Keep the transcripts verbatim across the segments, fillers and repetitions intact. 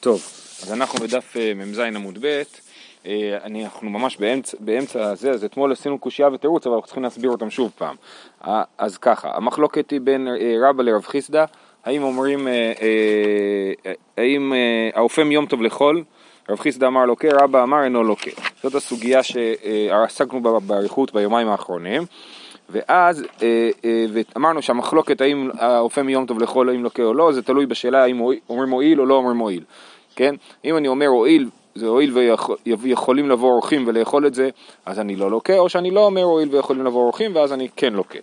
טוב, אז אנחנו בדף מ"ז עמוד ב', אנחנו ממש באמצע, באמצע הזה, אז אתמול עשינו קושייה ותירוץ, אבל אנחנו צריכים להסביר אותם שוב פעם. אז ככה, המחלוקת היא בין רבא לרב חיסדא, האם אומרים, האם האופם יום טוב לחול, רב חיסדא אמר לוקה, רבא אמר אינו לוקה. זאת הסוגיה שעסקנו בה באריכות ביומיים האחרונים. ואז אמרנו שהמחלוקת האם האופם מיום טוב לחול האם לוקה או לא, זה תלוי בשאלה האם אומרים הועיל או לא אומרים הועיל, כן? אם אני אומר הועיל, זה הועיל ויכולים לבוא אורחים ולאכול את זה, אז אני לא לוקה, או שאני לא אומר הועיל ויכולים לבוא אורחים ואז אני כן לוקה.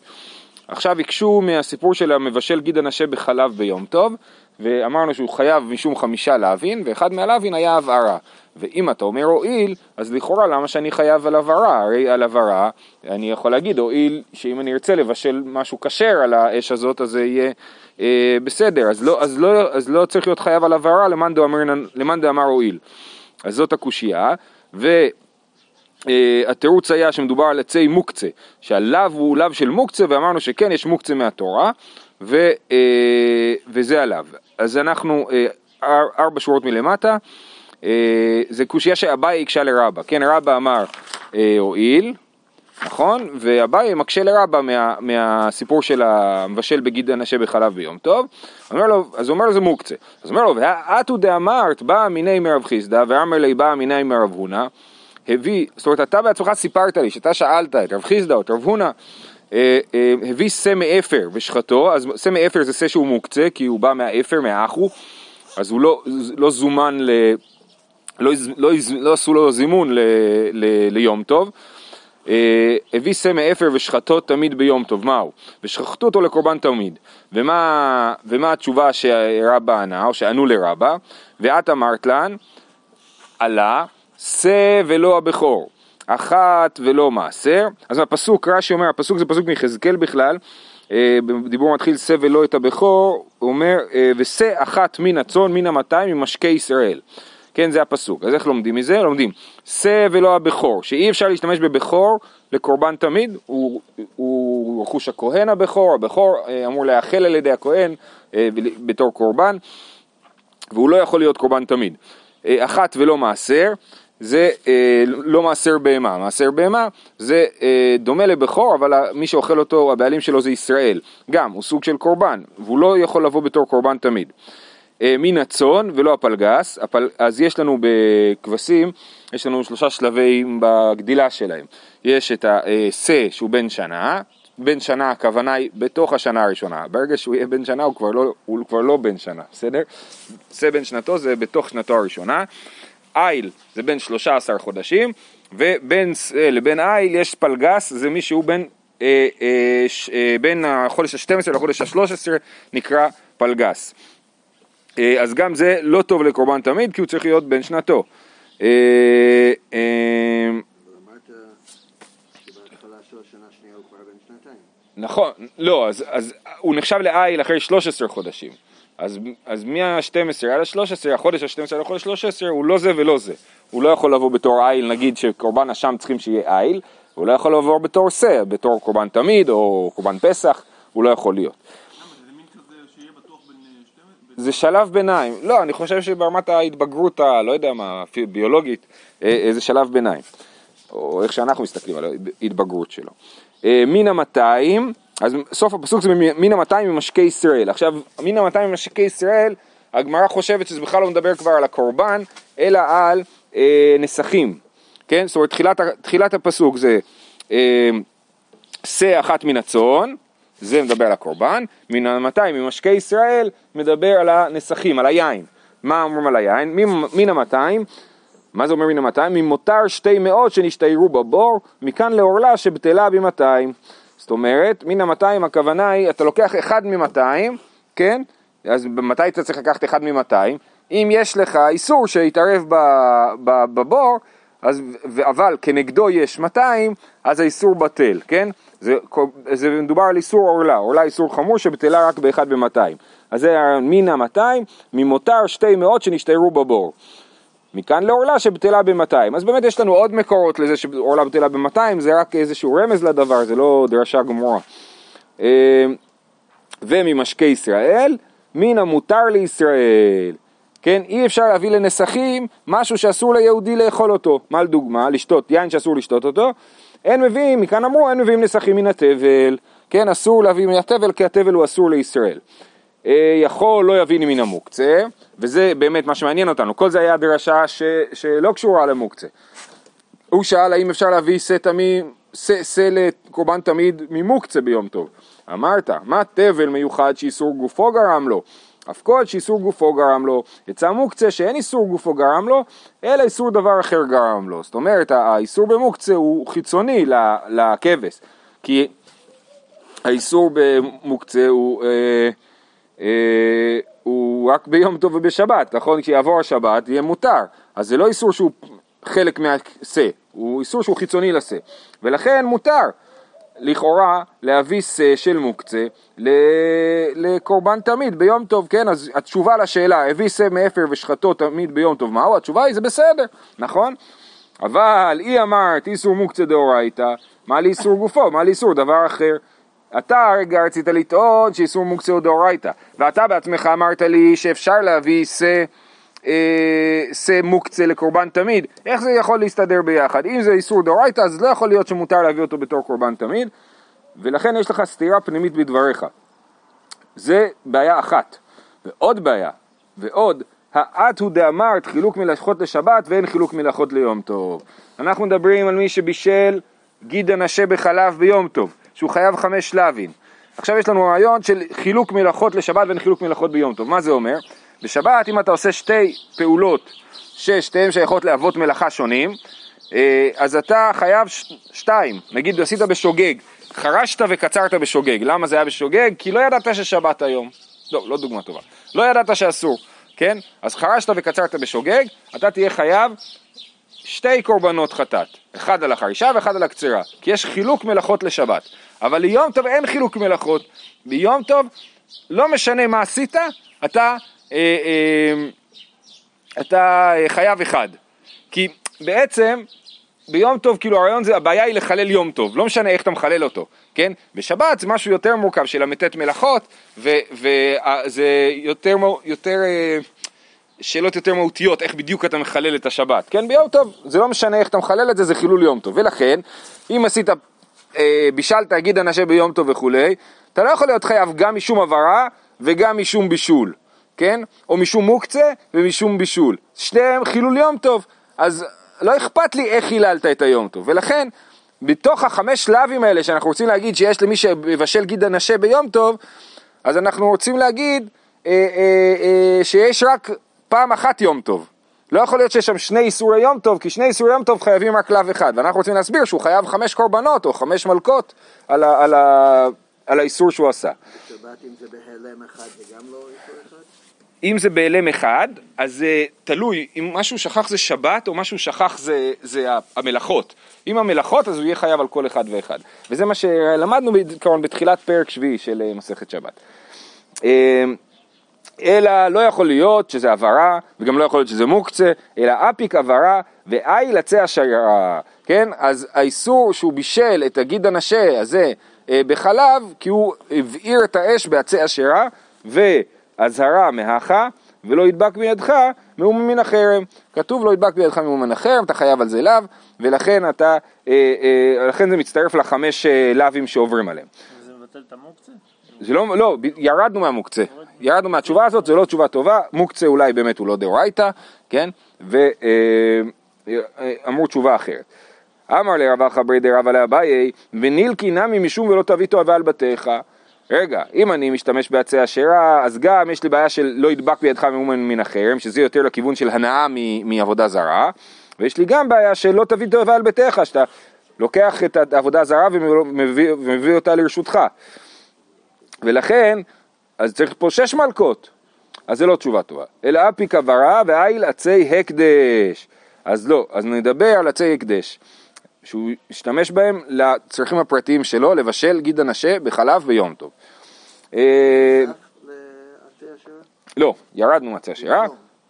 עכשיו הקשו מהסיפור של המבשל גיד הנשה בחלב ביום טוב, ואמרנו שהוא חייב משום חמישה להבין, ואחד מהלהבין היה הבערה. ואם אתה אומר הועיל, אז לכאורה למה שאני חייב על הבערה? הרי על הבערה, אני יכול להגיד, הועיל שאם אני ארצה לבשל משהו כשר על האש הזאת, אז זה יהיה אה, בסדר. אז לא, אז, לא, אז לא צריך להיות חייב על הבערה, למען דאמר, למען דאמר הועיל. אז זאת הקושייה, ו... התירוץ היה שמדובר על עצי מוקצה, שהלב הוא לב של מוקצה, ואמרנו שכן יש מוקצה מהתורה, ו, וזה הלב. אז אנחנו ארבע שורות מלמטה, זה קושייה שאביי הקשה לרבא, כן, רבא אמר הועיל, נכון? ואביי מקשה לרבא מה, מהסיפור של המבשל בגיד הנשה בחלב ביום טוב, אומר לו, אז הוא אומר לו זה מוקצה, אז הוא אומר לו, והאתו דאמרת בא מיני מרב חיסדא, ואמר לי בא מיני מרב הונא, הביא, זאת אומרת, אתה בעצמך סיפרת לי, שאתה שאלת את רב חיסדא או את רב הונא, אה, אה, הביא סמא אפר ושחתו, אז סמא אפר זה סה שהוא מוקצה, כי הוא בא מהאפר, מהאחו, אז הוא לא, לא זומן, ל, לא, לא, לא עשו לו זימון ל, ל, ליום טוב, אה, הביא סמא אפר ושחתו תמיד ביום טוב, מהו? ושחטו אותו לקורבן תמיד, ומה, ומה התשובה שרבא ענה, או שענו לרבא, ואת אמרת לן, עלה, שא ולא הבכור, אחת ולא מעשר. אז הפסוק, רש"י אומר, הפסוק זה פסוק מיחזקאל בכלל, בדיבור מתחיל שא ולא את הבכור, הוא אומר, ושא אחת מן הצאן, מן המאתיים, ממשקי ישראל. כן, זה הפסוק. אז איך לומדים מזה? לומדים, שא ולא הבכור, שאי אפשר להשתמש בבכור לקורבן תמיד, הוא, הוא רכוש הכהן הבכור, הבכור אמור להאכל על ידי הכהן בתור קורבן, והוא לא יכול להיות קורבן תמיד. אחת ולא מעשר, זה אה, לא מעשר בהמה, מעשר בהמה זה אה, דומה לבכור, אבל מי שאוכל אותו, הבעלים שלו זה ישראל, גם הוא סוג של קורבן, והוא לא יכול לבוא בתור קורבן תמיד. אה, מן הצאן ולא הפלגס, הפל... אז יש לנו בכבשים, יש לנו שלושה שלבים בגדילה שלהם, יש את השא שהוא בן שנה, בן שנה הכוונה היא בתוך השנה הראשונה, ברגע שהוא יהיה בן שנה הוא כבר לא, הוא כבר לא בן שנה, בסדר? שא בן שנתו זה בתוך שנתו הראשונה, איל זה בין שלושה עשר חודשים, ובין לבין איל יש פלגס, זה מישהו בין, אה, אה, ש, אה, בין החודש ה-שתים עשרה לחודש ה-שלוש עשרה נקרא פלגס. אה, אז גם זה לא טוב לקורבן תמיד, כי הוא צריך להיות בן שנתו. אה, אה, נכון, לא, אז, אז הוא נחשב לאיל אחרי שלושה עשר חודשים, אז, אז מה-שתים עשרה עד ה-שלוש עשרה, החודש ה-שתים עשרה עד החודש ה-שלוש עשרה הוא לא זה ולא זה, הוא לא יכול לבוא בתור איל, נגיד שקורבן השם צריכים שיהיה איל, הוא לא יכול לבוא בתור סה, בתור קורבן תמיד או קורבן פסח, הוא לא יכול להיות. זה שלב ביניים, לא, אני חושב שברמת ההתבגרות, לא יודע מה, ביולוגית, זה שלב ביניים, או איך שאנחנו מסתכלים על ההתבגרות שלו. מן המאתיים, אז סוף הפסוק זה מן המאתיים ממשקי ישראל. עכשיו, מן המאתיים ממשקי ישראל, הגמרא חושבת שזה בכלל לא מדבר כבר על הקורבן, אלא על אה, נסכים, כן? זאת אומרת, תחילת, תחילת הפסוק זה אה, שא אחת מן הצאן, זה מדבר על הקורבן, מן המאתיים ממשקי ישראל מדבר על הנסכים, על היין. מה אומרים על היין? מן המאתיים, מה זה אומר מן המאתיים? ממותר שתי מאות שנשתיירו בבור, מכאן לאורלה שבטלה במאתיים. זאת אומרת, מן המאתיים הכוונה היא, אתה לוקח אחד ממאתיים, כן? אז מתי אתה צריך לקחת אחד ממאתיים? אם יש לך איסור שיתערב בבור, אז, אבל כנגדו יש מאתיים, אז האיסור בטל, כן? זה, זה מדובר על איסור אורלה, אורלה איסור חמור שבטלה רק באחד במאתיים. אז זה מן המאתיים, ממותר שתי מאות שנשתיירו בבור. מכאן לאורלה שבטלה ב-מאתיים. אז באמת יש לנו עוד מקורות לזה שאורלה בטלה ב-מאתיים, זה רק איזשהו רמז לדבר, זה לא דרשה גמורה. וממשקי ישראל, מן המותר לישראל, כן, אי אפשר להביא לנסחים משהו שאסור ליהודי לאכול אותו. מה לדוגמה? לשתות, יין שאסור לשתות אותו. אין מביאים, מכאן אמרו, אין מביאים נסחים מן הטבל. כן, אסור להביא מן הטבל, כי הטבל הוא אסור לישראל. אה, יכול לא יביא מן המוקצה, וזה באמת מה שמעניין אותנו. כל זה היה דרשה ש, שלא קשורה למוקצה. הוא שאל האם אפשר להביא סלט קורבן תמיד ממוקצה ביום טוב. אמרת, מה טבל מיוחד שאיסור גופו גרם לו? אף כל שאיסור גופו גרם לו, יצא מוקצה שאין איסור גופו גרם לו, אלא איסור דבר אחר גרם לו. זאת אומרת, האיסור במוקצה הוא חיצוני לכבש, כי האיסור במוקצה הוא, אה, אה, הוא רק ביום טוב ובשבת, נכון? כשיעבור השבת יהיה מותר, אז זה לא איסור שהוא חלק מהסה, הוא איסור שהוא חיצוני לסה, ולכן מותר לכאורה להביא סה של מוקצה לקורבן תמיד ביום טוב. כן, אז התשובה לשאלה הביא סה מאפר ושחטו תמיד ביום טוב, מהו? התשובה היא זה בסדר, נכון? אבל היא אמרת איסור מוקצה דאורייתא, מה לי איסור גופו? מה לי איסור דבר אחר? אתה הרגע רצית לטעון שאיסור מוקצה הוא דאורייתא, ואתה בעצמך אמרת לי שאפשר להביא סה סה מוקצה לקורבן תמיד. איך זה יכול להסתדר ביחד? אם זה איסור דאורייתא, אז לא יכול להיות שמותר להביא אותו בתור קורבן תמיד, ולכן יש לך סתירה פנימית בדבריך. זה בעיה אחת. ועוד בעיה, ועוד, האת הוא דאמרת חילוק מלאכות לשבת ואין חילוק מלאכות ליום טוב. אנחנו מדברים על מי שבישל גיד הנשה בחלב ביום טוב, שהוא חייב חמש שלבים. עכשיו יש לנו רעיון של חילוק מלאכות לשבת ואין חילוק מלאכות ביום טוב. מה זה אומר? בשבת אם אתה עושה שתי פעולות ששתיהן שייכות לאבות מלאכה שונים, אז אתה חייב שתיים. נגיד עשית בשוגג, חרשת וקצרת בשוגג. למה זה היה בשוגג? כי לא ידעת ששבת היום. לא, לא דוגמה טובה. לא ידעת שאסור, כן? אז חרשת וקצרת בשוגג, אתה תהיה חייב שתי קורבנות חטאת, אחד על החרישה ואחד על הקצירה, כי יש חילוק מלאכות לשבת. אבל ליום טוב אין חילוק מלאכות. ביום טוב לא משנה מה עשית, אתה אה, אה, אתה חייב אחד, כי בעצם ביום טוב, כאילו הרעיון זה, הבעיה היא לחלל יום טוב, לא משנה איך אתה מחלל אותו, כן? בשבת זה משהו יותר מורכב של המתת מלאכות, וזה יותר, יותר, שאלות יותר מהותיות, איך בדיוק אתה מחלל את השבת, כן? ביום טוב זה לא משנה איך אתה מחלל את זה, זה חילול יום טוב, ולכן אם עשית, אה, בישלת גיד הנשה ביום טוב וכו', אתה לא יכול להיות חייב גם משום עברה וגם משום בישול, כן? או משום מוקצה ומשום בישול. שתיהם חילול יום טוב, אז לא אכפת לי איך חיללת את היום טוב. ולכן, בתוך החמש שלבים האלה שאנחנו רוצים להגיד שיש למי שבשל גיד הנשה ביום טוב, אז אנחנו רוצים להגיד אה, אה, אה, שיש רק פעם אחת יום טוב. לא יכול להיות שיש שם שני איסורי יום טוב, כי שני איסורי יום טוב חייבים רק לאו אחד. ואנחנו רוצים להסביר שהוא חייב חמש קורבנות או חמש מלכות על, ה, על, ה, על האיסור שהוא עשה. בשבת אם זה בהלם אחד וגם לא איסור אחד? אם זה בהלם אחד, אז זה תלוי, אם משהו שכח זה שבת, או משהו שכח זה, זה המלאכות. אם המלאכות, אז הוא יהיה חייב על כל אחד ואחד. וזה מה שלמדנו בעיקרון בתחילת פרק שביעי של מסכת שבת. אלא לא יכול להיות שזה עברה, וגם לא יכול להיות שזה מוקצה, אלא אפיק עברה, ואי לצה השיירה. כן? אז האיסור שהוא בישל את הגיד הנשה הזה בחלב, כי הוא הבעיר את האש בהצה השיירה, ו... הזהרה מהחה, ולא ידבק בידך מאום מן החרם. כתוב לא ידבק בידך מאום מן החרם, אתה חייב על זה לאו, ולכן אתה, אה, אה, לכן זה מצטרף לחמש אה, לאווים שעוברים עליהם. זה מבטל את המוקצה? זה לא, לא, ירדנו מהמוקצה. ירדנו מהתשובה הזאת, זו לא תשובה טובה. מוקצה אולי באמת הוא לא דאורייתא, כן? ואמרו אה, תשובה אחרת. אמר לרבה חברי דרבה לאביי, ונילקי נמי משום ולא תביא תועבה על בתיך. רגע, אם אני משתמש בהצעה השערה, אז גם יש לי בעיה של לא ידבק בידך מאומן מן החרם, שזה יותר לכיוון של הנאה מעבודה זרה, ויש לי גם בעיה של לא תביא תועבה על ביתך, שאתה לוקח את העבודה זרה ומביא, ומביא אותה לרשותך. ולכן, אז צריך פה שש מלכות. אז זה לא תשובה טובה. אלא אפיק עברה ואיל עצי הקדש. אז לא, אז נדבר על עצי הקדש. שהוא ישתמש בהם לצרכים הפרטיים שלו, לבשל גיד הנשה בחלב ביום טוב. לא, ירדנו מעצי השערה,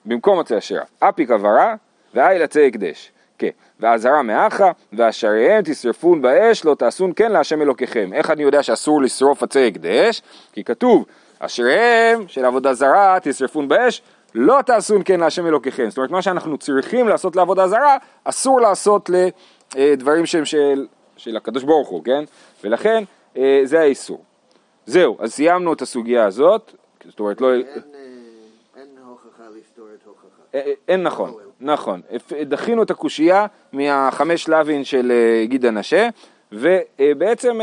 במקום מעצי השערה. אפיק עברה, ואי לצי הקדש. כן, והזהרה מאחה, והשריהם תשרפון באש, לא תעשון כן להשם אלוקיכם. איך אני יודע שאסור לשרוף עצי הקדש? כי כתוב, השריהם של עבודה זרה תשרפון באש, לא תעשון כן להשם אלוקיכם. זאת אומרת, מה שאנחנו צריכים לעשות לעבודה זרה, אסור לעשות לדברים שהם של, של הקדוש ברוך הוא, כן? ולכן, זה האיסור. זהו, אז סיימנו את הסוגיה הזאת. זאת אומרת, לא... אין, אין הוכחה לפתור את הוכחה. אין, אין נכון, נכון. דחינו את הקושייה מהחמש לוין של גיד הנשה, ובעצם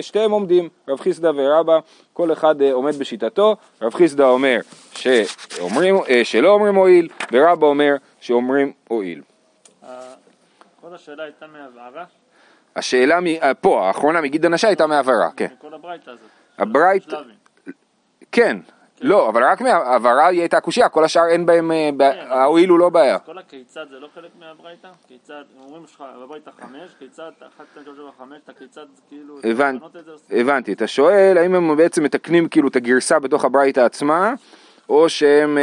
שתיהם עומדים, רב חיסדה ורבא, כל אחד עומד בשיטתו. רב חיסדה אומר שאומרים, שלא אומרים אוהיל, ורבא אומר שאומרים אוהיל. כל השאלה הייתה מהבהרה? השאלה פה, האחרונה מגיד הנשה הייתה מהבהרה, כן. כל הברייתא הזאת. הברייתא, כן. לא, אבל רק מהבהרה היא הייתה קושיה, כל השאר אין בהם, האוהיל הוא לא בעיה. כל הקיצת זה לא חלק מהברייתא? קיצת, אומרים שלך, הברייתא חמש, קיצת, אחת תן שלושה חמש, את הקיצת כאילו... הבנתי, אתה שואל, האם הם בעצם מתקנים כאילו את הגרסה בתוך הברייתא עצמה, או שהם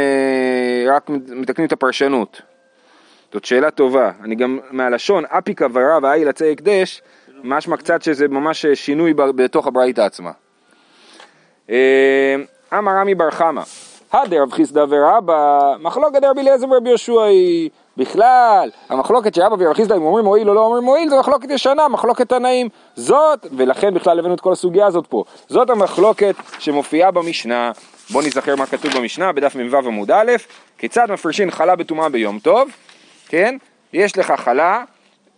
רק מתקנים את הפרשנות? זאת שאלה טובה, אני גם מהלשון, אפי כברה והאי לצי הקדש, משמע קצת שזה ממש שינוי בתוך הברייתא עצמה. אמר רמי בר חמא, הדרב חיסדא ורבא, מחלוקת דרבי אליעזר ורבי יהושע היא בכלל, המחלוקת שרבא ורב חיסדא אם אומרים מועיל או לא אומרים מועיל, זו מחלוקת ישנה, מחלוקת תנאים, זאת, ולכן בכלל הבאנו את כל הסוגיה הזאת פה, זאת המחלוקת שמופיעה במשנה. בוא נזכר מה כתוב במשנה, בדף מ"ו עמוד א', כיצד מפרשים חלה בטומאה ביום טוב, כן? יש לך חלה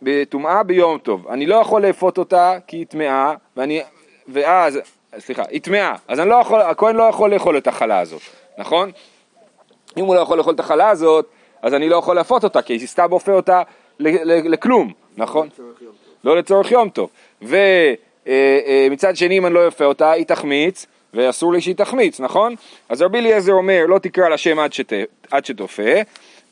בטומאה ביום טוב, אני לא יכול לאפות אותה כי היא טמאה, ואני, ואז... סליחה, היא טמאה, אז אני לא יכול, הכהן לא יכול לאכול את החלה הזאת, נכון? אם הוא לא יכול לאכול את החלה הזאת, אז אני לא יכול להפות אותה, כי היא סתם אופה אותה לכלום, נכון? לא לצורך יום טוב. ומצד שני, אם אני לא יפה אותה, היא תחמיץ, ואסור לי שהיא תחמיץ, נכון? אז רבי אליעזר אומר, לא תקרא לשם עד שתופה,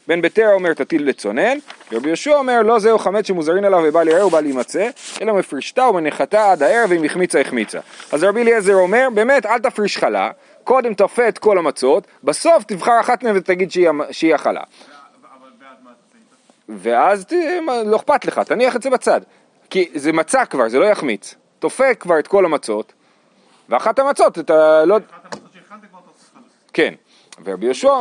בן בתרא אומר, תטיל לצונן, ורבי יהושע אומר, לא זהו חמץ שמוזרין עליו ובא להיראה ובא להימצא, אלא מפרישתה ומניחתה עד הערב, ואם החמיצה, החמיצה. אז רבי אליעזר אומר, באמת, אל תפריש חלה, קודם תופה את כל המצות, בסוף תבחר אחת מהן ותגיד שהיא, שהיא החלה. ואז לא אכפת לך, תניח את זה בצד, כי זה מצה כבר, זה לא יחמיץ. תופה כבר את כל המצות, ואחת המצות, אתה לא... כן, ורבי יהושע...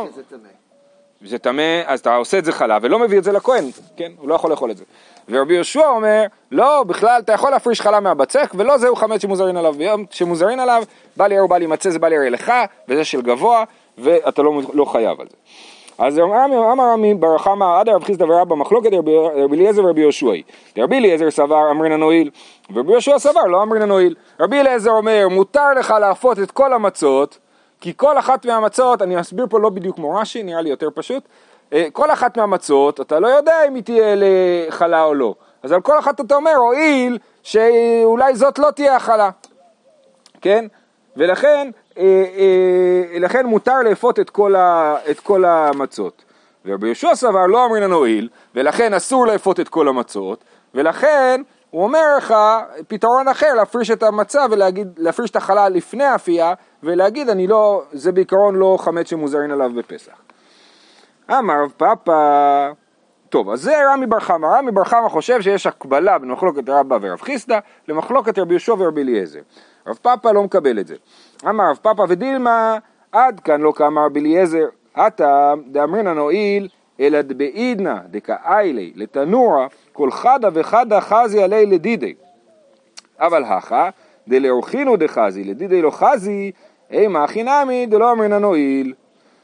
זה תמה, אז אתה עושה את זה חלה, ולא מביא את זה לכהן, כן? הוא לא יכול לאכול את זה. ורבי יהושע אומר, לא, בכלל, אתה יכול להפריש חלה מהבצק, ולא זהו חמץ שמוזרין עליו, שמוזרין עליו, בא ליראה ובא להימצא, זה בא ליראה לך, וזה של גבוה, ואתה לא, לא חייב על זה. אז אמר רמי בר חמא, עד רב חיסדא ורבא במחלוקת רבי אליעזר ורבי יהושע. רבי אליעזר סבר אמרינן אוהיל, ורבי יהושע סבר לא אמרינן אוהיל. רבי אליעזר אומר, מותר לך להפות את כל המצות, כי כל אחת מהמצות, אני אסביר פה לא בדיוק כמו רש"י, נראה לי יותר פשוט, כל אחת מהמצות, אתה לא יודע אם היא תהיה לחלה או לא. אז על כל אחת אתה אומר, הואיל, שאולי זאת לא תהיה החלה. כן? ולכן, לכן מותר לאפות את כל, ה, את כל המצות. ורבי יהושע סבר לא אמרינן הואיל, ולכן אסור לאפות את כל המצות, ולכן הוא אומר לך, פתרון אחר, להפריש את המצה ולהגיד, להפריש את החלה לפני האפייה, ולהגיד, אני לא, זה בעיקרון לא חמץ שמוזרין עליו בפסח. אמר פאפה, טוב, אז זה רמי בר חמא. רמי בר חמא חושב שיש הקבלה בין מחלוקת רבא ורב חיסדא, למחלוקת רבי יהושע ורבי אליעזר. רב פאפה לא מקבל את זה. אמר רב פאפה ודילמה, עד כאן לא כאמר רבי אליעזר, עתה דאמרינן הואיל, אלא דבעידנא דקאיילי לתנורא, כל חדה וחדה חזי עלי לדידי. אבל הכה, דלאורחינו דחזי, לדידי לא חזי, אימה חינמי דלא אמרינן הואיל.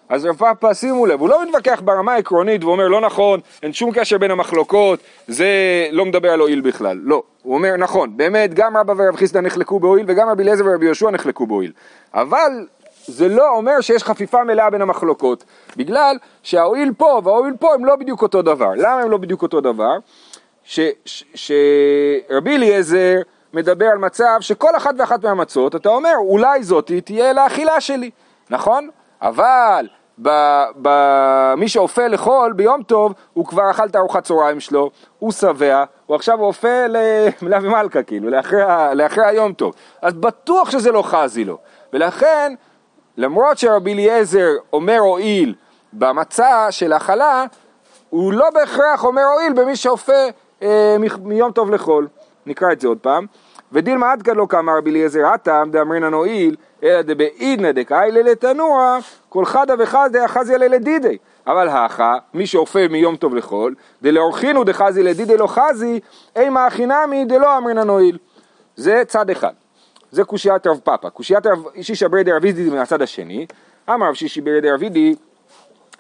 אז רב פאפה, שימו לב, הוא לא מתווכח ברמה העקרונית ואומר לא נכון, אין שום קשר בין המחלוקות, זה לא מדבר על הואיל בכלל. לא, הוא אומר נכון, באמת גם רבא ורב חיסדא נחלקו בהואיל, וגם רבי אליעזר ורבי יהושע נחלקו בהואיל. אבל זה לא אומר שיש חפיפה מלאה בין המחלוקות, בגלל שההואיל פה וההואיל פה הם לא בדיוק אותו דבר. למה הם לא בדיוק אותו דבר? שרבי אליעזר מדבר על מצב שכל אחת ואחת מהמצות, אתה אומר, אולי זאת תהיה לאכילה שלי, נכון? אבל ב- ב- מי שאופה לחול ביום טוב, הוא כבר אכל את ארוחת צהריים שלו, הוא שבע, הוא עכשיו אופה למלאבי מלכה, כאילו, לאחרי, לאחרי היום טוב. אז בטוח שזה לא חזי לו. ולכן, למרות שרבי אליעזר אומר הואיל במצה של החלה, הוא לא בהכרח אומר הואיל במי שאופה אה, מיום טוב לחול. נקרא את זה עוד פעם. ודילמה עד כאן לא קמה רבי אליעזר הטעם דאמרינן נועיל, אלא דבעידנא דקאי ללתנוע, כל חדה וחז דאחזיה ללדידי. אבל האחה, מי שאופה מיום טוב לחול, דלאורחינו דחזי לדידי לא חזי, אימה החינמי דלא אמרינן נועיל. זה צד אחד. זה קושיית רב פאפה. קושיית רב שישא ברדי רב הידי מהצד השני. אמר רב שישא ברדי רב הידי,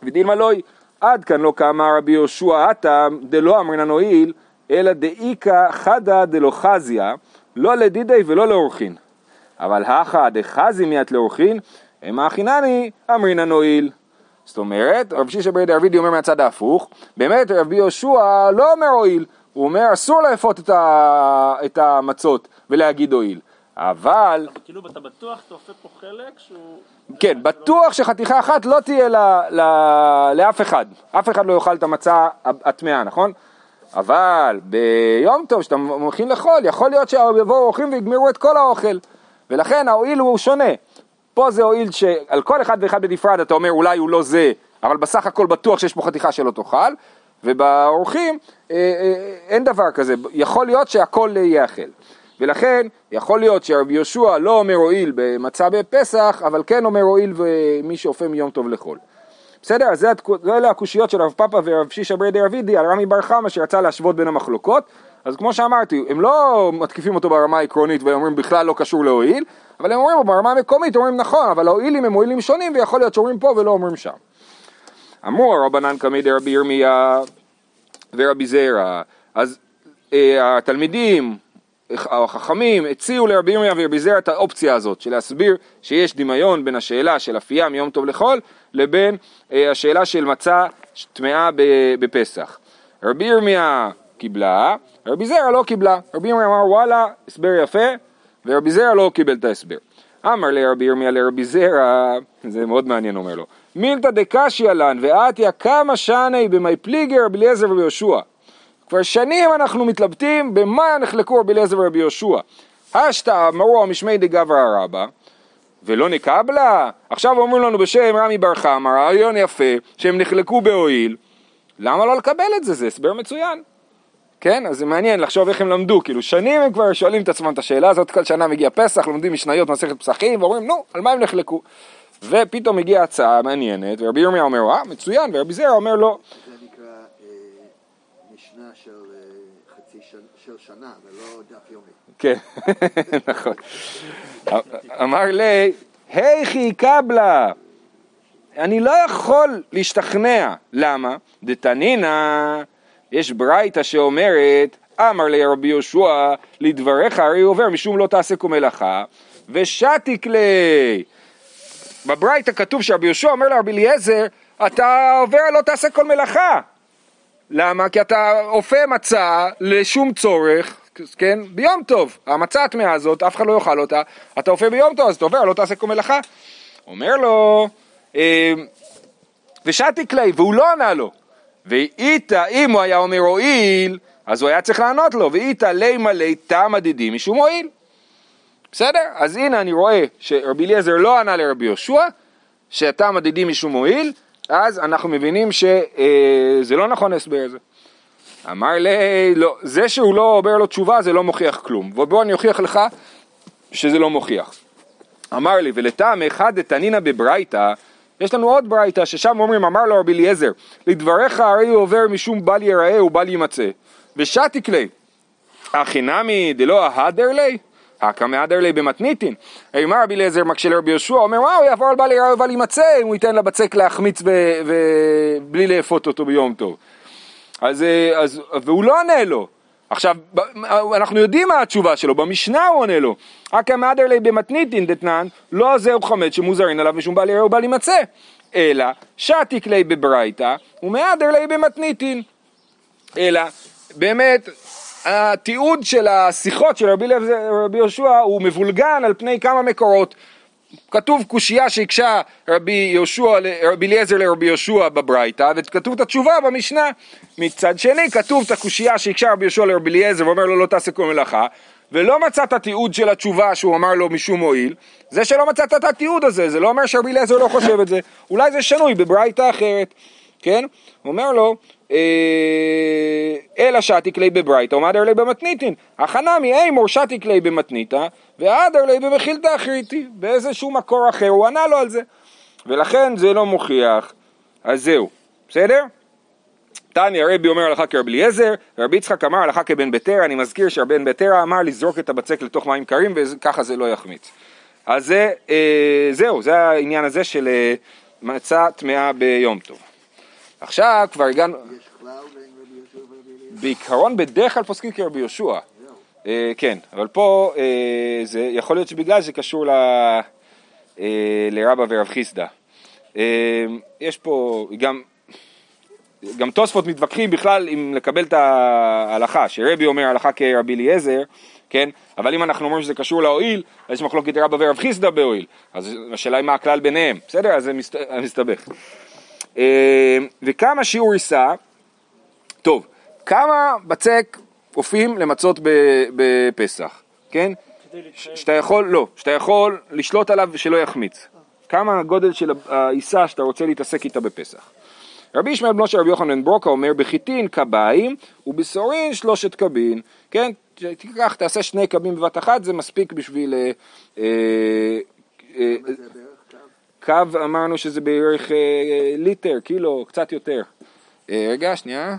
ודילמה לוי, עד כאן לא קמה רבי יהושע הטעם דלא אמרינן נועיל, אלא דאיקה חדה דלא חזיה, לא לדידי ולא לאורחין. אבל האחד דחזי מיית לאורחין, אימה החינני אמרינן נועיל. זאת אומרת, רב שישא ברדי רב הידי אומר מהצד ההפוך, באמת רבי יהושע לא אומר הועיל, הוא אומר אסור להפות את, ה... את המצות ולהגיד הועיל. אבל... אבל כאילו אתה בטוח, אתה הופך פה חלק שהוא... כן, בטוח שחתיכה אחת לא תהיה ל... ל... לאף אחד. אף אחד לא יאכל את המצה התמאה, נכון? אבל ביום טוב שאתה מכין לחול, יכול להיות שיבואו אורחים ויגמרו את כל האוכל. ולכן ההועיל הוא שונה. פה זה הועיל שעל כל אחד ואחד בנפרד אתה אומר אולי הוא לא זה, אבל בסך הכל בטוח שיש פה חתיכה שלא תאכל. ובאורחים אה, אה, אין דבר כזה, יכול להיות שהכל יהיה אכל. ולכן יכול להיות שרבי יהושע לא אומר הועיל במצה בפסח, אבל כן אומר הועיל ומי שאופה מיום טוב לחול. בסדר? אז אלה הקושיות של רב פאפה ורב שישא ברדי רב הידי על רמי בר חמא שרצה להשוות בין המחלוקות. אז כמו שאמרתי, הם לא מתקיפים אותו ברמה העקרונית ואומרים בכלל לא קשור להועיל, אבל הם אומרים ברמה המקומית, אומרים נכון, אבל ההועילים הם הועילים שונים ויכול להיות שאומרים פה ולא אומרים שם. אמור רבנן קמי דרבי ירמיה ורבי זרע. אז אה, התלמידים החכמים הציעו לרבי ירמיה ורבי זרע את האופציה הזאת של להסביר שיש דמיון בין השאלה של אפייה מיום טוב לחול לבין אה, השאלה של מצה טמאה בפסח. רבי ירמיה קיבלה, רבי זרע לא קיבלה. רבי ירמיה אמר וואלה הסבר יפה, ורבי זרע לא קיבל את ההסבר. אמר לרבי ירמיה לרבי זרע, זה מאוד מעניין, אומר לו מילתא דקשיא לן ואתיה כמה שני במאי פליגי רבי אליעזר ורבי יהושע. כבר שנים אנחנו מתלבטים במה נחלקו רבי אליעזר ורבי יהושע. השתא אמרו משמי דגברא רבא ולא נקבלה. עכשיו אומרים לנו בשם רמי בר חמא רעיון יפה שהם נחלקו בהועיל. למה לא לקבל את זה? זה הסבר מצוין. כן, אז זה מעניין לחשוב איך הם למדו, כאילו שנים הם כבר שואלים את עצמם את השאלה הזאת, כל שנה מגיע פסח, לומדים משניות, מסכת פסחים, ואומרים, נו, על מה הם נחלקו? ופתאום הגיעה הצעה מעניינת, ורבי ירמיה אומר, אה, מצוין, ורבי זרע אומר לו... זה נקרא משנה של חצי שנה, ולא דף יומי. כן, נכון. אמר לי, היכי קבלה, אני לא יכול להשתכנע, למה? דתנינה... יש ברייתא שאומרת, אמר לי רבי יהושע, לדבריך הרי עובר משום לא תעשה כל מלאכה, ושתיק לי. בברייתא כתוב שרבי יהושע אומר לרבי אליעזר, אתה עובר לא תעשה כל מלאכה. למה? כי אתה אופה מצה לשום צורך, כן? ביום טוב. המצה הטמאה הזאת, אף אחד לא יאכל אותה, אתה אופה ביום טוב, אז אתה עובר לא תעשה כל מלאכה. אומר לו, ושתיק לי, והוא לא ענה לו. ואיתה, אם הוא היה אומר הועיל, אז הוא היה צריך לענות לו, ואיתה לימה ליתה מדידים משום הועיל. בסדר? אז הנה אני רואה שרבי אליעזר לא ענה לרבי יהושע, שאתה מדידים משום הועיל, אז אנחנו מבינים שזה לא נכון להסביר את זה. אמר לי, לא, זה שהוא לא אומר לו תשובה זה לא מוכיח כלום, ובוא אני אוכיח לך שזה לא מוכיח. אמר לי, ולטעם אחד דתנינה בברייתא, יש לנו עוד ברייתא ששם אומרים, אמר לו רבי אליעזר, לדבריך הרי הוא עובר משום בל יראה ובל יימצא. ושתיק לי, הכי נמי דלא ההדר לי, הקמא הדר לי במתניתין. אמר רבי אליעזר מקשה לרבי יהושע, אומר, מה הוא יעבור על בל יראה ובל יימצא, אם הוא ייתן לבצק להחמיץ ב- ו- בלי להפות אותו ביום טוב. אז, אז, והוא לא ענה לו. עכשיו, אנחנו יודעים מה התשובה שלו, במשנה הוא עונה לו. הקמא הדר לי במתניתין דתנן, לא זהו חמץ שמוזרין עליו משום בל יראה ובל יימצא, אלא שתיק לי בברייתא, ומהדר לי במתניתין. אלא, באמת, התיעוד של השיחות של רבי רבי יהושע הוא מבולגן על פני כמה מקורות. כתוב קושייה שהקשה רבי יהושע, רבי אליעזר לרבי יהושע בברייתא, וכתוב את התשובה במשנה. מצד שני כתוב את הקושייה שהקשה רבי יהושע לרבי אליעזר ואומר לו לא תעשה כל מלאכה, ולא מצא את התיעוד של התשובה שהוא אמר לו משום הועיל. זה שלא מצא את התיעוד הזה, זה לא אומר שרבי אליעזר לא חושב את זה, אולי זה שנוי בברייתא אחרת. כן? הוא אומר לו, אלא שעתי כלי בברייתא, ומאדר לי במתניתין. החנמי אימור שעתי כלי במתניתא, ועדר לי במחילתא אחריתי. באיזשהו מקור אחר הוא ענה לו על זה. ולכן זה לא מוכיח. אז זהו. בסדר? תניא רבי אומר הלכה כרבי אליעזר, רבי יצחק אמר הלכה כבן ביתרא. אני מזכיר שרבן ביתרא אמר לזרוק את הבצק לתוך מים קרים וככה זה לא יחמיץ. אז זה, זהו, זה העניין הזה של מצה טמאה ביום טוב. עכשיו כבר הגענו... בעיקרון בדרך כלל פוסקים כרבי יהושע. כן, אבל פה זה יכול להיות שבגלל זה קשור לרבא ורב חיסדא. יש פה גם... גם תוספות מתווכחים בכלל אם לקבל את ההלכה, שרבי אומר הלכה כרבי אליעזר, כן? אבל אם אנחנו אומרים שזה קשור להועיל, אז יש מחלוקת רבא ורב חיסדא בהועיל, אז השאלה היא מה הכלל ביניהם, בסדר? אז זה מסת... מסתבך. וכמה שיעור עיסה, טוב, כמה בצק הופכים למצות בפסח, כן? שאתה יכול, לא, שאתה יכול לשלוט עליו שלא יחמיץ, כמה הגודל של העיסה שאתה רוצה להתעסק איתה בפסח. רבי ישמעאל בנו של רבי יוחנן בן ברוקה אומר, בחיטין קביים ובשעורין שלושת קבין, כן, תיקח, תעשה שני קבים בבת אחת, זה מספיק בשביל, אה, אה, קו אמרנו שזה בערך אה, ליטר, קילו, קצת יותר, אה, רגע, שנייה,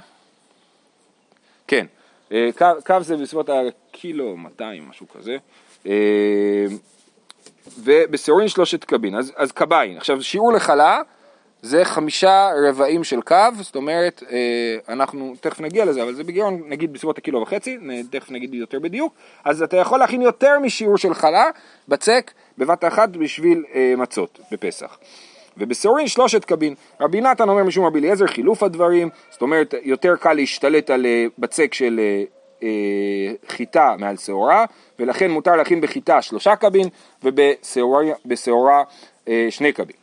כן, אה, קו, קו זה בסביבות הקילו, מאתיים, משהו כזה, אה, ובשעורין שלושת קבין, אז, אז קביים, עכשיו שיעור לחלה, זה חמישה רבעים של קו, זאת אומרת, אנחנו תכף נגיע לזה, אבל זה בגיון, נגיד בסביבות הקילו וחצי, תכף נגיד יותר בדיוק, אז אתה יכול להכין יותר משיעור של חלה, בצק, בבת אחת בשביל מצות, בפסח. ובשעורין שלושת קבין, רבי נתן אומר משום רבי אליעזר, חילוף הדברים, זאת אומרת, יותר קל להשתלט על בצק של חיטה מעל שעורה, ולכן מותר להכין בחיטה שלושה קבין, ובשעורה שני קבין.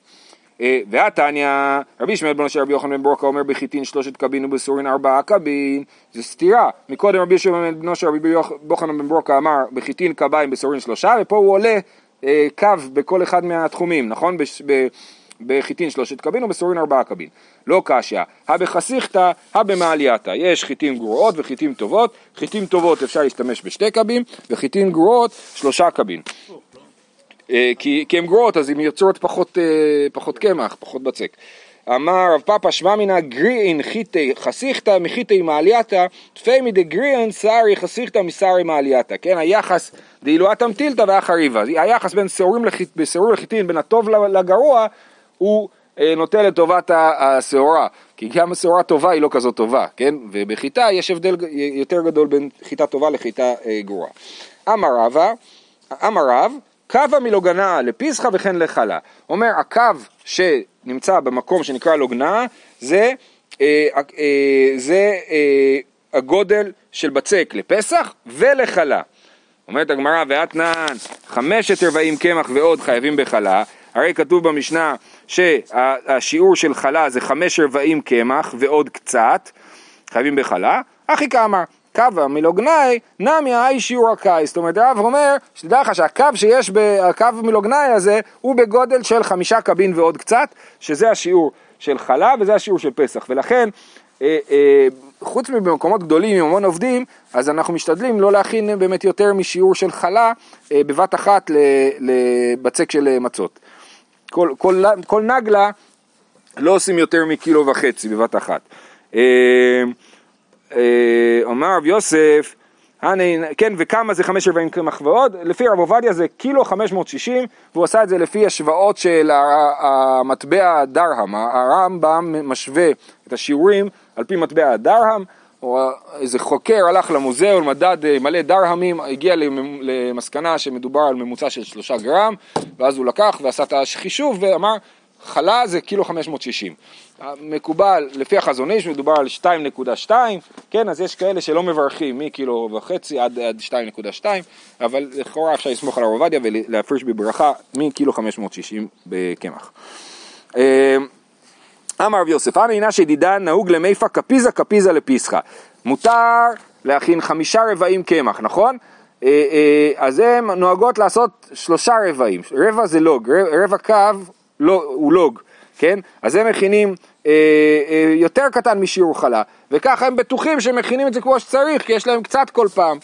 והתניא, רבי ישמעאל בנו של רבי יוחנן בן ברוקה אומר בחיטין שלושת קבין ובשעורין ארבעה קבין, זה סתירה. מקודם רבי ישמעאל בנו של רבי יוחנן בן ברוקה אמר בחיטין קביים בשעורין שלושה, ופה הוא עולה קו בכל אחד מהתחומים, נכון? בחיטין שלושת קבין ובשעורין ארבעה קבין. לא קשיא, הבחסיכתא, הבמעלייתא. יש חיטין גרועות וחיטין טובות, חיטין טובות אפשר להשתמש בשתי קבין, וחיטין גרועות שלושה קבין. כי, כי הן גרועות, אז הן יוצרות פחות, פחות קמח, פחות בצק. אמר רב פאפא, שמע מינא גריעין חיטי חסיכתא מחיטי מעלייתא, תפי מדי גריעין סערי חסיכתא מסערי מעלייתא. כן, היחס, דאילו התמתילתא והחריבה. היחס בין שעורים לחיטין, בין הטוב לגרוע, הוא נוטה לטובת השעורה. כי גם השעורה טובה היא לא כזאת טובה, כן? ובחיטה יש הבדל יותר גדול בין חיטה טובה לחיטה גרועה. אמר רבא, אמר רב, קו מלוגנה לפסחא וכן לחלה. אומר, הקו שנמצא במקום שנקרא לוגנה, זה, אה, אה, זה אה, הגודל של בצק לפסח ולחלה. אומרת הגמרא, ואתנן, חמשת רבעים קמח ועוד חייבים בחלה. הרי כתוב במשנה שהשיעור של חלה זה חמש רבעים קמח ועוד קצת, חייבים בחלה. אחי כאמר, קו מלוגנאי נמי האי שיעור הקאי. זאת אומרת, רב אומר, שתדע לך שהקו שיש בקו מלוגנאי הזה, הוא בגודל של חמישה קבין ועוד קצת, שזה השיעור של חלה וזה השיעור של פסח. ולכן, אה, אה, חוץ מבמקומות גדולים עם המון עובדים, אז אנחנו משתדלים לא להכין באמת יותר משיעור של חלה, אה, בבת אחת לבצק של מצות. כל, כל, כל נגלה לא עושים יותר מקילו וחצי בבת אחת. אה, אמר רב יוסף, כן, וכמה זה חמש רבעים קמח ועוד, לפי רב עובדיה זה קילו חמש מאות שישים, והוא עשה את זה לפי השוואות של המטבע הדרהם. הרמב"ם משווה את השיעורים על פי מטבע הדרהם. איזה חוקר הלך למוזיאון, מדד מלא דרהמים, הגיע למסקנה שמדובר על ממוצע של שלושה גרם, ואז הוא לקח ועשה את החישוב ואמר חלה זה קילו חמש מאות שישים. מקובל, לפי החזון איש, מדובר על שתיים נקודה שתיים, כן, אז יש כאלה שלא מברכים מקילו וחצי עד, עד שתיים נקודה שתיים, אבל לכאורה אפשר לסמוך על הרב עובדיה ולהפריש בברכה מקילו חמש מאות שישים בקמח. אמר רב יוסף, הנה אינה שדידן נהוג למיפה קפיזה קפיזה לפסחה. מותר להכין חמישה רבעים קמח, נכון? אז הם נוהגות לעשות שלושה רבעים. רבע זה לוג, רבע קו, לא, הוא לוג, כן? אז הם מכינים יותר קטן משיעור חלה, וככה הם בטוחים שמכינים את זה כמו שצריך, כי יש להם קצת כל פעם.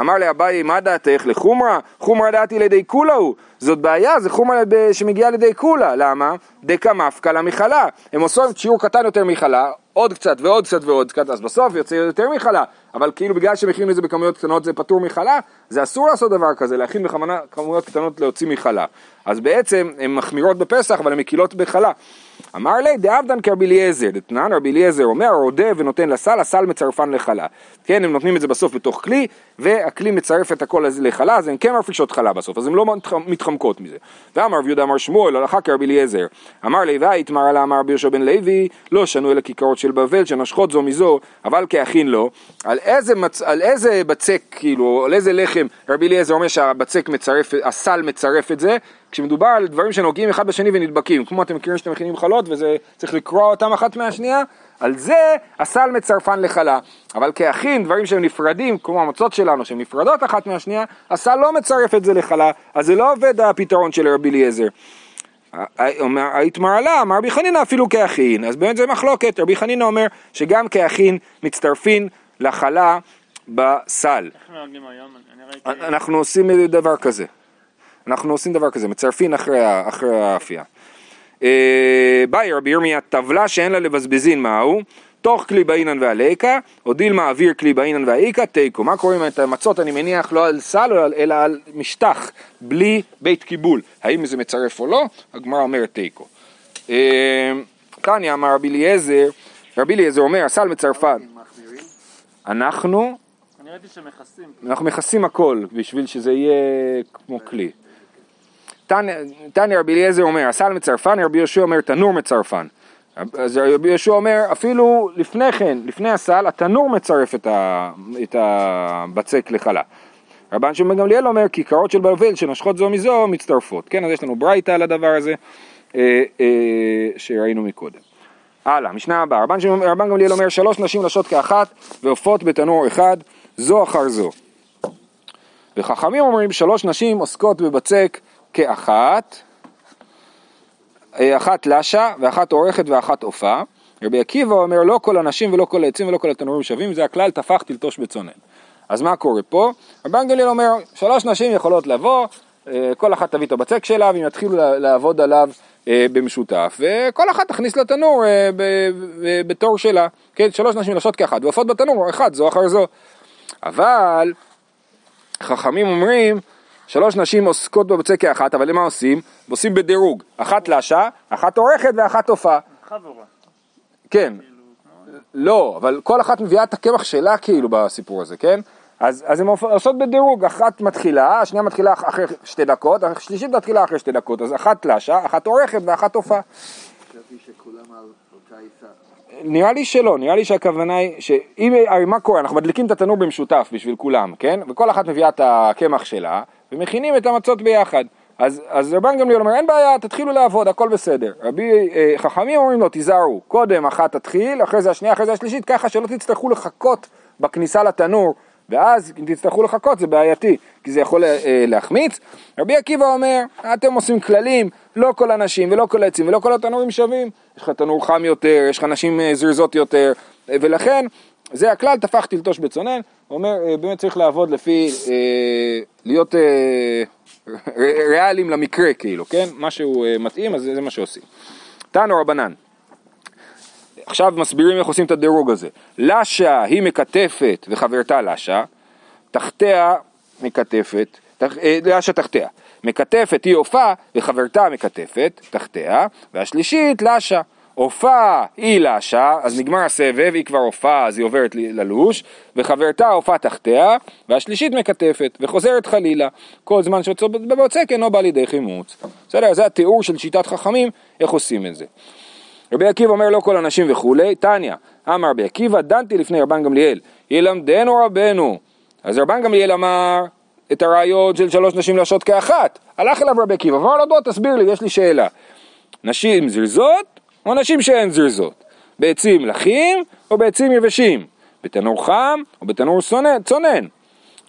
אמר לי אביי, מה דעתך לחומרה? חומרה דעתי לידי כולה הוא. זאת בעיה, זה חומרה שמגיעה לידי כולה. למה? דקה מפקלה מחלה. הם עושים שיעור קטן יותר מחלה, עוד קצת ועוד קצת ועוד קצת, אז בסוף יוצא יותר מחלה. אבל כאילו בגלל שמכינים את זה בכמויות קטנות זה פטור מחלה, זה אסור לעשות דבר כזה, להכין בכמויות קטנות להוציא מחלה. אז בעצם הן מחמירות בפסח, אבל הן מקילות בחלה. אמר לי, דאבדן כרבי אליעזר, דתנן רבי אליעזר אומר, רודה ונותן לסל, הסל מצרפן לחלה. כן, הם נותנים את זה בסוף בתוך כלי, והכלי מצרף את הכל לחלה, אז הן כן מפרישות חלה בסוף, אז הן לא מתחמקות מזה. ואמר רבי יהודה אמר שמואל, הלכה כרבי אליעזר. אמר לי, והתמרה לה אמר רבי יהושע בן לוי, לא שנו אל הכיכרות של בבל, שנשכות זו מזו, אבל כאכין לו. על איזה, מצ... על איזה בצק, כאילו, על איזה לחם, רבי אליעזר אומר שהבצק מצרף, הסל מצרף את זה, כשמדובר על דברים שנוגעים אחד בשני ונדבקים, כמו אתם מכירים שאתם מכינים חלות וזה צריך לקרוע אותם אחת מהשנייה, על זה הסל מצרפן לחלה. אבל כאחים, דברים שהם נפרדים, כמו המצות שלנו, שהן נפרדות אחת מהשנייה, הסל לא מצרף את זה לחלה, אז זה לא עובד הפתרון של רבי אליעזר. התמרה לה, אמר רבי חנינא אפילו כאחים, אז באמת זה מחלוקת, רבי חנינא אומר שגם כאחים מצטרפים לחלה בסל. אנחנו עושים דבר כזה. אנחנו עושים דבר כזה, מצרפין אחרי, אחרי האפייה. אה, ביי רבי ירמיה, טבלה שאין לה לבזבזין מהו, תוך כלי באינן והליקה, או דיל מעביר כלי באינן והאיקה, תיקו. מה קוראים את המצות, אני מניח, לא על סל, אלא על משטח, בלי בית קיבול. האם זה מצרף או לא? הגמרא אומרת תיקו. אה, תניא אמר רבי אליעזר, רבי אליעזר אומר, הסל מצרפן. אנחנו, אני ראיתי שמכסים. אנחנו מכסים הכל, בשביל שזה יהיה כמו כלי. תניא רבי אליעזר אומר, הסל מצרפן, רבי יהושע אומר, תנור מצרפן. אז רבי יהושע אומר, אפילו לפני כן, לפני הסל, התנור מצרף את, ה, את הבצק לחלה. רבן שמעון בן גמליאל אומר, כיכרות של בבל שנשכות זו מזו מצטרפות. כן, אז יש לנו ברייתא על הדבר הזה, אה, אה, שראינו מקודם. הלאה, משנה הבאה, רבן שמעון בן גמליאל אומר, שלוש נשים לשות כאחת, ועופות בתנור אחד, זו אחר זו. וחכמים אומרים, שלוש נשים עוסקות בבצק, כאחת, אחת לשה ואחת עורכת ואחת עופה. רבי עקיבא אומר לא כל הנשים ולא כל העצים ולא כל התנורים שווים, זה הכלל תפח תלטוש בצונן. אז מה קורה פה? רבן גמליאל אומר שלוש נשים יכולות לבוא, כל אחת תביא את הבצק שלה והם יתחילו לעבוד עליו במשותף, וכל אחת תכניס לתנור בתור שלה, כן? שלוש נשים לשות כאחת ועופות בתנור, אחת זו אחר זו. אבל חכמים אומרים שלוש נשים עוסקות בבצק כאחת, אבל למה עושים? עושים בדירוג. אחת לשה, אחת עורכת ואחת עופה. חבורה. כן. לא, אבל כל אחת מביאה את הקמח שלה כאילו בסיפור הזה, כן? אז, אז הן עושות בדירוג. אחת מתחילה, השנייה מתחילה אחרי שתי דקות, השלישית מתחילה אחרי שתי דקות. אז אחת לשה, אחת עורכת ואחת עופה. חשבתי שכולם על אותה עיסה. נראה לי שלא, נראה לי שהכוונה היא שאם, הרי מה קורה? אנחנו מדליקים את התנור במשותף בשביל כולם, כן? וכל אחת מביאה את הקמח שלה, ומכינים את המצות ביחד. אז, אז רבן גמליאל אומר, אין בעיה, תתחילו לעבוד, הכל בסדר. רבי אה, חכמים אומרים לו, תיזהרו, קודם אחת תתחיל, אחרי זה השנייה, אחרי זה השלישית, ככה שלא תצטרכו לחכות בכניסה לתנור, ואז אם תצטרכו לחכות זה בעייתי, כי זה יכול אה, להחמיץ. רבי עקיבא אומר, אתם עושים כללים, לא כל הנשים ולא כל העצים ולא כל התנורים שווים, יש לך תנור חם יותר, יש לך נשים אה, זריזות יותר, אה, ולכן זה הכלל, תפח תלטוש בצונן, אומר, אה, באמת צריך לעבוד לפי, אה, להיות אה, ריאליים למקרה כאילו, כן? משהו אה, מתאים, אז זה, זה מה שעושים. תנו רבנן. עכשיו מסבירים איך עושים את הדירוג הזה. לשה היא מקטפת וחברתה לשה, תחתיה מקטפת, תח, אה, לשה תחתיה. מקטפת היא עופה וחברתה מקטפת, תחתיה, והשלישית לשה. עופה היא לשה, אז נגמר הסבב, היא כבר עופה, אז היא עוברת ללוש, וחברתה עופה תחתיה, והשלישית מקטפת, וחוזרת חלילה, כל זמן שיוצא בבצק אינו בא לידי חימוץ. בסדר, זה התיאור של שיטת חכמים, איך עושים את זה. רבי עקיבא אומר לא כל הנשים וכולי, תניא, אמר רבי עקיבא, דנתי לפני רבן גמליאל, ילמדנו רבנו. אז רבן גמליאל אמר את הרעיון של שלוש נשים לשות כאחת, הלך אליו רבי עקיבא, ואמר לו בוא תסביר לי, יש לי שאלה, נשים זריזות או נשים שאין זריזות, בעצים לחים או בעצים יבשים, בתנור חם או בתנור צונן?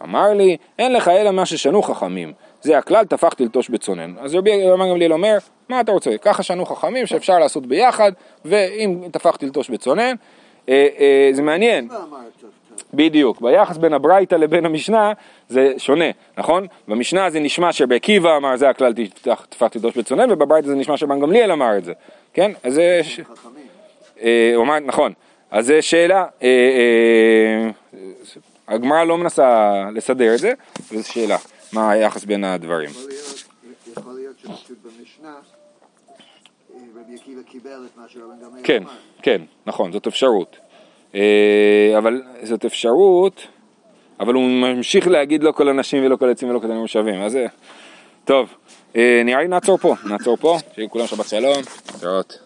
אמר לי, אין לך אלא מה ששנו חכמים, זה הכלל, תפח תלטוש בצונן. אז רבי יהודה גמליאל אומר, מה אתה רוצה? ככה שנו חכמים שאפשר לעשות ביחד, ואם תפח תלטוש בצונן, זה מעניין. בדיוק, ביחס בין הברייתא לבין המשנה זה שונה, נכון? במשנה זה נשמע שרבי עקיבא אמר זה הכלל תפח תלטוש בצונן, ובברייתא זה נשמע שרבן גמליאל אמר את זה, כן? אז זה... נכון, אז זה שאלה, הגמרא לא מנסה לסדר את זה, וזו שאלה, מה היחס בין הדברים. יכול להיות שפשוט במשנה, רבי עקיבא קיבל את מה שרבן גמליאל אמר. כן, כן, נכון, זאת אפשרות. אבל זאת אפשרות, אבל הוא ממשיך להגיד לא כל אנשים ולא כל עצים ולא קטנים ושווים, אז זה, טוב, נראה לי נעצור פה, נעצור פה, שיהיה כולם שבת שלום, תראות.